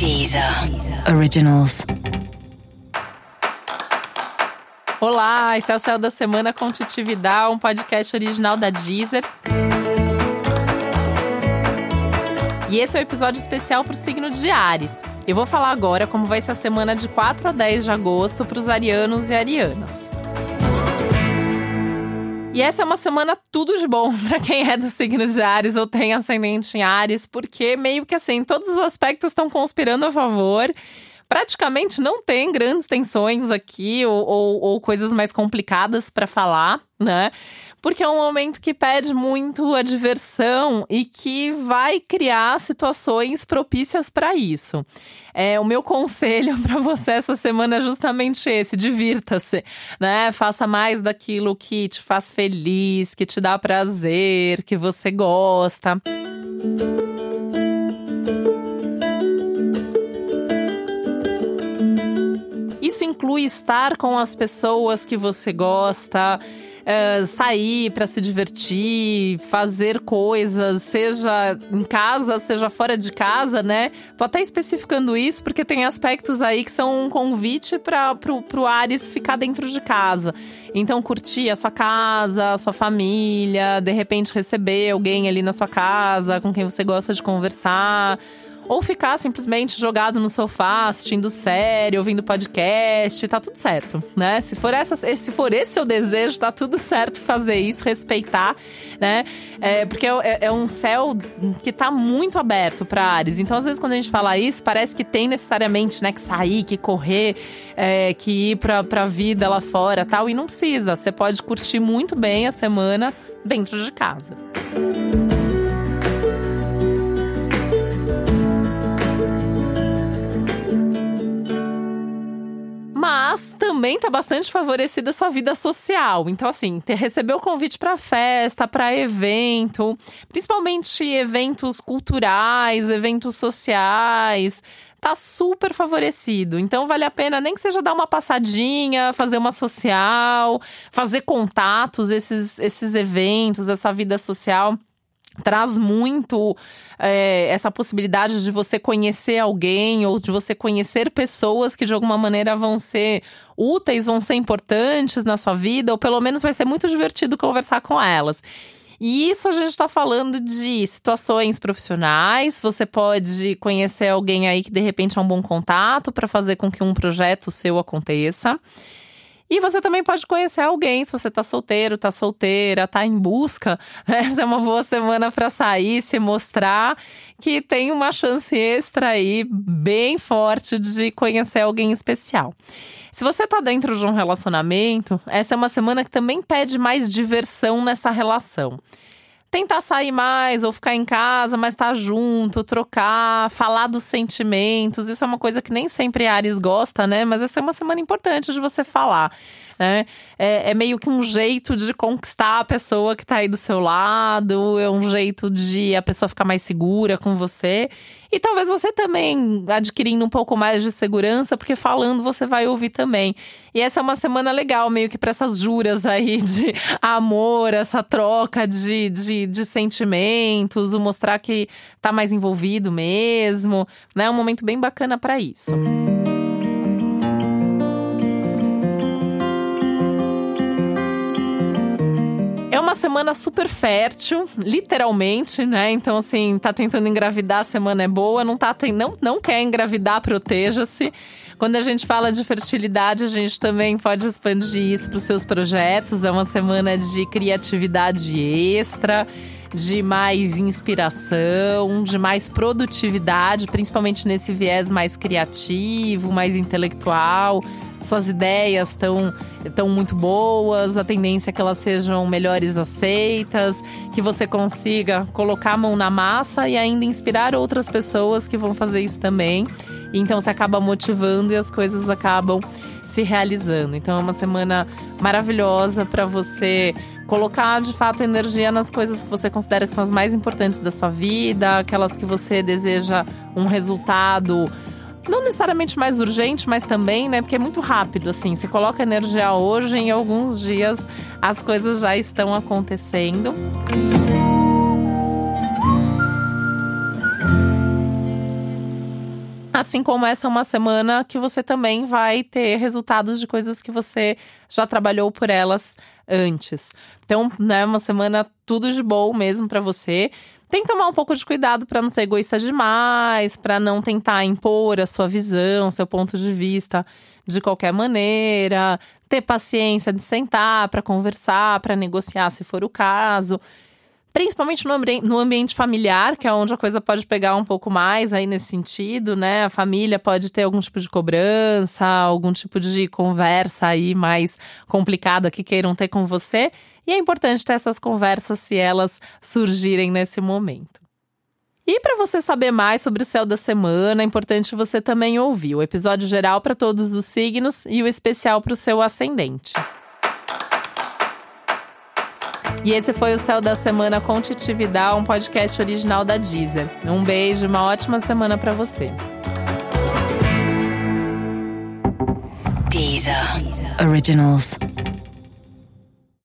Deezer Originals. Olá, esse é o Céu da Semana com Titi Vidal, um podcast original da Deezer. E esse é o episódio especial para o signo de Áries. Eu vou falar agora como vai ser a semana de 4 a 10 de agosto para os arianos e arianas. E essa é uma semana tudo de bom para quem é do signo de Áries ou tem ascendente em Áries, porque meio que assim, todos os aspectos estão conspirando a favor. Praticamente não tem grandes tensões aqui ou coisas mais complicadas para falar, né? Porque é um momento que pede muito a diversão e que vai criar situações propícias para isso. O meu conselho para você essa semana é justamente esse: divirta-se, né? Faça mais daquilo que te faz feliz, que te dá prazer, que você gosta. Isso inclui estar com as pessoas que você gosta, sair para se divertir, fazer coisas, seja em casa, seja fora de casa, né? Tô até especificando isso porque tem aspectos aí que são um convite para pro Áries ficar dentro de casa. Então, curtir a sua casa, a sua família, de repente receber alguém ali na sua casa com quem você gosta de conversar. Ou ficar simplesmente jogado no sofá, assistindo série, ouvindo podcast, tá tudo certo, né? Se for esse seu desejo, tá tudo certo fazer isso, respeitar, né? Porque é um céu que tá muito aberto pra Áries. Então, às vezes, quando a gente fala isso, parece que tem necessariamente, né, que sair, que correr, que ir pra vida lá fora, tal. E não precisa. Você pode curtir muito bem a semana dentro de casa. Mas também tá bastante favorecida a sua vida social. Então, assim, recebeu o convite para festa, para evento, principalmente eventos culturais, eventos sociais, tá super favorecido. Então, vale a pena nem que seja dar uma passadinha, fazer uma social, fazer contatos, esses eventos, essa vida social. Traz muito essa possibilidade de você conhecer alguém ou de você conhecer pessoas que de alguma maneira vão ser úteis, vão ser importantes na sua vida, ou pelo menos vai ser muito divertido conversar com elas. E isso a gente está falando de situações profissionais. Você pode conhecer alguém aí que de repente é um bom contato para fazer com que um projeto seu aconteça. E você também pode conhecer alguém, se você tá solteiro, tá solteira, tá em busca. Essa é uma boa semana para sair, se mostrar, que tem uma chance extra aí, bem forte, de conhecer alguém especial. Se você tá dentro de um relacionamento, essa é uma semana que também pede mais diversão nessa relação. Tentar sair mais ou ficar em casa, mas estar junto, trocar, falar dos sentimentos. Isso é uma coisa que nem sempre a Áries gosta, né? Mas essa é uma semana importante de você falar, né? É meio que um jeito de conquistar a pessoa que tá aí do seu lado. É um jeito de a pessoa ficar mais segura com você. E talvez você também adquirindo um pouco mais de segurança, porque falando você vai ouvir também. E essa é uma semana legal, meio que para essas juras aí de amor, essa troca de sentimentos, o mostrar que tá mais envolvido mesmo, né? É um momento bem bacana para isso. Uma semana super fértil, literalmente, né? Então, assim, tá tentando engravidar, a semana é boa. Não quer engravidar, proteja-se. Quando a gente fala de fertilidade, a gente também pode expandir isso para os seus projetos. É uma semana de criatividade extra, de mais inspiração, de mais produtividade, principalmente nesse viés mais criativo, mais intelectual. Suas ideias estão muito boas, a tendência é que elas sejam melhores aceitas, que você consiga colocar a mão na massa e ainda inspirar outras pessoas que vão fazer isso também. Então, você acaba motivando e as coisas acabam se realizando. Então, é uma semana maravilhosa para você colocar, de fato, energia nas coisas que você considera que são as mais importantes da sua vida, aquelas que você deseja um resultado não necessariamente mais urgente, mas também, né? Porque é muito rápido, assim. Você coloca energia hoje, em alguns dias as coisas já estão acontecendo. Assim como essa é uma semana que você também vai ter resultados de coisas que você já trabalhou por elas antes. Então, né, uma semana tudo de bom mesmo para você. Tem que tomar um pouco de cuidado para não ser egoísta demais, para não tentar impor a sua visão, seu ponto de vista de qualquer maneira. Ter paciência de sentar para conversar, para negociar se for o caso. Principalmente no ambiente familiar, que é onde a coisa pode pegar um pouco mais aí nesse sentido, né? A família pode ter algum tipo de cobrança, algum tipo de conversa aí mais complicada que queiram ter com você. E é importante ter essas conversas se elas surgirem nesse momento. E para você saber mais sobre o Céu da Semana, é importante você também ouvir o episódio geral para todos os signos e o especial para o seu ascendente. E esse foi o Céu da Semana com Titi Vidal, um podcast original da Deezer. Um beijo, uma ótima semana para você. Deezer Originals.